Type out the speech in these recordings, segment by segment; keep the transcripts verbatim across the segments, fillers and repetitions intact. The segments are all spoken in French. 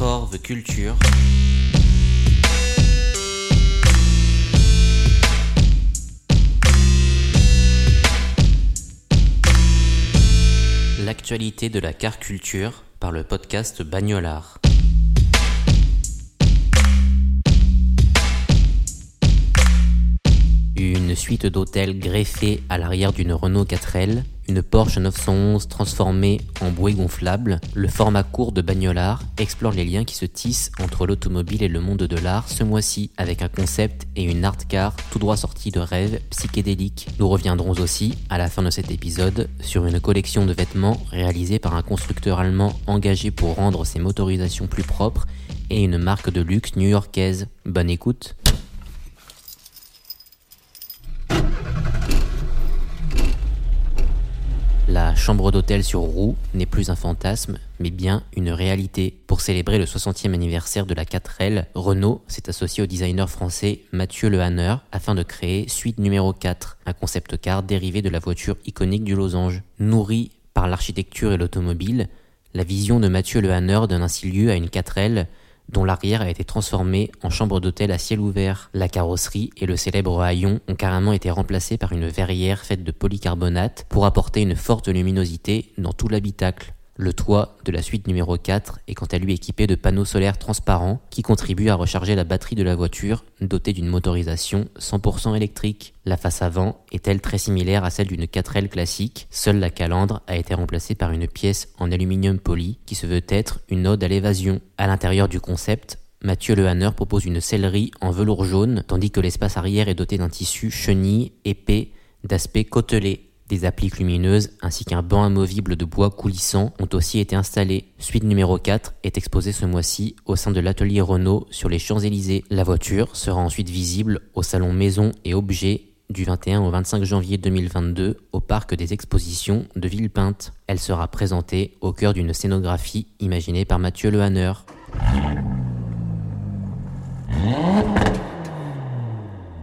For the Culture. L'actualité de la car culture par le podcast Bagnolard. Une suite d'hôtels greffés à l'arrière d'une Renault quatre L, une Porsche neuf cent onze transformée en bouée gonflable, le format court de Bagnolard explore les liens qui se tissent entre l'automobile et le monde de l'art ce mois-ci avec un concept et une art car tout droit sortis de rêves psychédéliques. Nous reviendrons aussi, à la fin de cet épisode, sur une collection de vêtements réalisée par un constructeur allemand engagé pour rendre ses motorisations plus propres et une marque de luxe new-yorkaise. Bonne écoute. La chambre d'hôtel sur roue n'est plus un fantasme, mais bien une réalité. Pour célébrer le soixantième anniversaire de la quatre L, Renault s'est associé au designer français Mathieu Lehanneur afin de créer Suite numéro quatre, un concept car dérivé de la voiture iconique du losange. Nourrie par l'architecture et l'automobile, la vision de Mathieu Lehanneur donne ainsi lieu à une quatre L dont l'arrière a été transformé en chambre d'hôtel à ciel ouvert. La carrosserie et le célèbre haillon ont carrément été remplacés par une verrière faite de polycarbonate pour apporter une forte luminosité dans tout l'habitacle. Le toit de la Suite numéro quatre est quant à lui équipé de panneaux solaires transparents qui contribuent à recharger la batterie de la voiture, dotée d'une motorisation cent pour cent électrique. La face avant est-elle très similaire à celle d'une quatre L classique. Seule la calandre a été remplacée par une pièce en aluminium poli qui se veut être une ode à l'évasion. À l'intérieur du concept, Mathieu Lehanneur propose une sellerie en velours jaune, tandis que l'espace arrière est doté d'un tissu chenille épais d'aspect côtelé. Des appliques lumineuses ainsi qu'un banc amovible de bois coulissant ont aussi été installés. Suite numéro quatre est exposée ce mois-ci au sein de l'atelier Renault sur les Champs-Élysées. La voiture sera ensuite visible au salon Maison et Objets du vingt et un au vingt-cinq janvier deux mille vingt-deux au parc des expositions de Villepinte. Elle sera présentée au cœur d'une scénographie imaginée par Mathieu Lehanneur.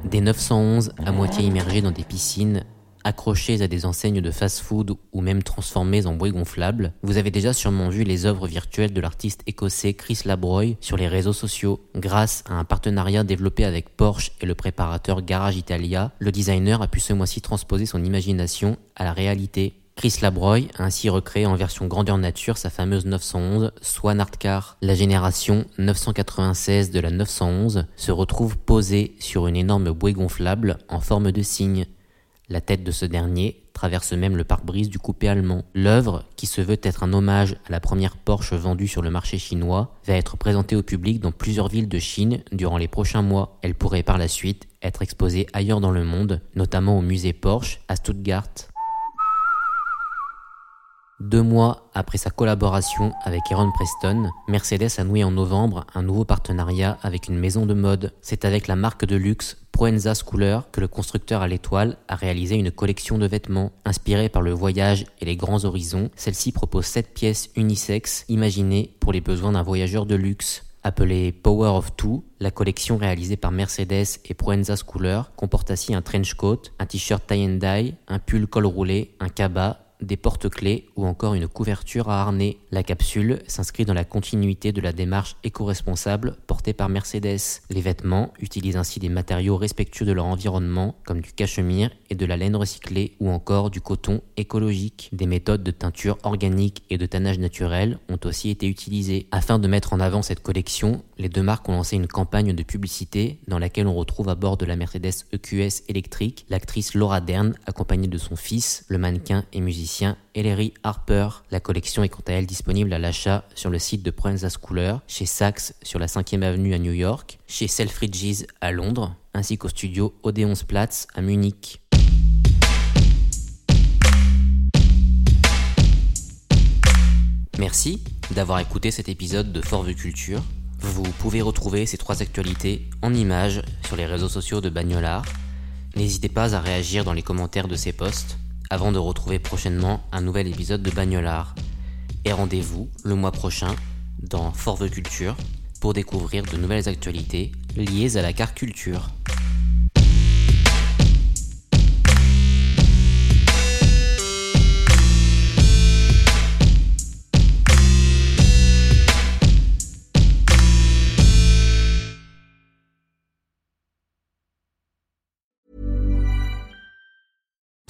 Des neuf cent onze à moitié immergés dans des piscines, accrochés à des enseignes de fast-food ou même transformés en bouées gonflables, vous avez déjà sûrement vu les œuvres virtuelles de l'artiste écossais Chris Labrooy sur les réseaux sociaux. Grâce à un partenariat développé avec Porsche et le préparateur Garage Italia, le designer a pu ce mois-ci transposer son imagination à la réalité. Chris Labrooy a ainsi recréé en version grandeur nature sa fameuse neuf cent onze Swan Art Car. La génération neuf cent quatre-vingt-seize de la neuf cent onze se retrouve posée sur une énorme bouée gonflable en forme de cygne. La tête de ce dernier traverse même le pare-brise du coupé allemand. L'œuvre, qui se veut être un hommage à la première Porsche vendue sur le marché chinois, va être présentée au public dans plusieurs villes de Chine durant les prochains mois. Elle pourrait par la suite être exposée ailleurs dans le monde, notamment au musée Porsche à Stuttgart. Deux mois après sa collaboration avec Aaron Preston, Mercedes a noué en novembre un nouveau partenariat avec une maison de mode. C'est avec la marque de luxe Proenza Schouler que le constructeur à l'étoile a réalisé une collection de vêtements. Inspirée par le voyage et les grands horizons, celle-ci propose sept pièces unisexes imaginées pour les besoins d'un voyageur de luxe. Appelée Power of Two, la collection réalisée par Mercedes et Proenza Schouler comporte ainsi un trench coat, un t-shirt tie-and-dye, un pull col roulé, un cabas, des porte-clés ou encore une couverture à harnais. La capsule s'inscrit dans la continuité de la démarche éco-responsable portée par Mercedes. Les vêtements utilisent ainsi des matériaux respectueux de leur environnement comme du cachemire et de la laine recyclée ou encore du coton écologique. Des méthodes de teinture organique et de tannage naturel ont aussi été utilisées. Afin de mettre en avant cette collection, les deux marques ont lancé une campagne de publicité dans laquelle on retrouve à bord de la Mercedes E Q S électrique l'actrice Laura Dern accompagnée de son fils, le mannequin et musicien Elery Harper. La collection est quant à elle disponible à l'achat sur le site de Proenza Schouler, chez Saks sur la cinquième avenue à New York, chez Selfridges à Londres, ainsi qu'au studio Odeonsplatz à Munich. Merci d'avoir écouté cet épisode de Fort Vue Culture. Vous pouvez retrouver ces trois actualités en images sur les réseaux sociaux de Bagnolard. N'hésitez pas à réagir dans les commentaires de ces posts avant de retrouver prochainement un nouvel épisode de Bagnolard. Et rendez-vous le mois prochain dans Fort Vue Culture pour découvrir de nouvelles actualités liées à la car culture.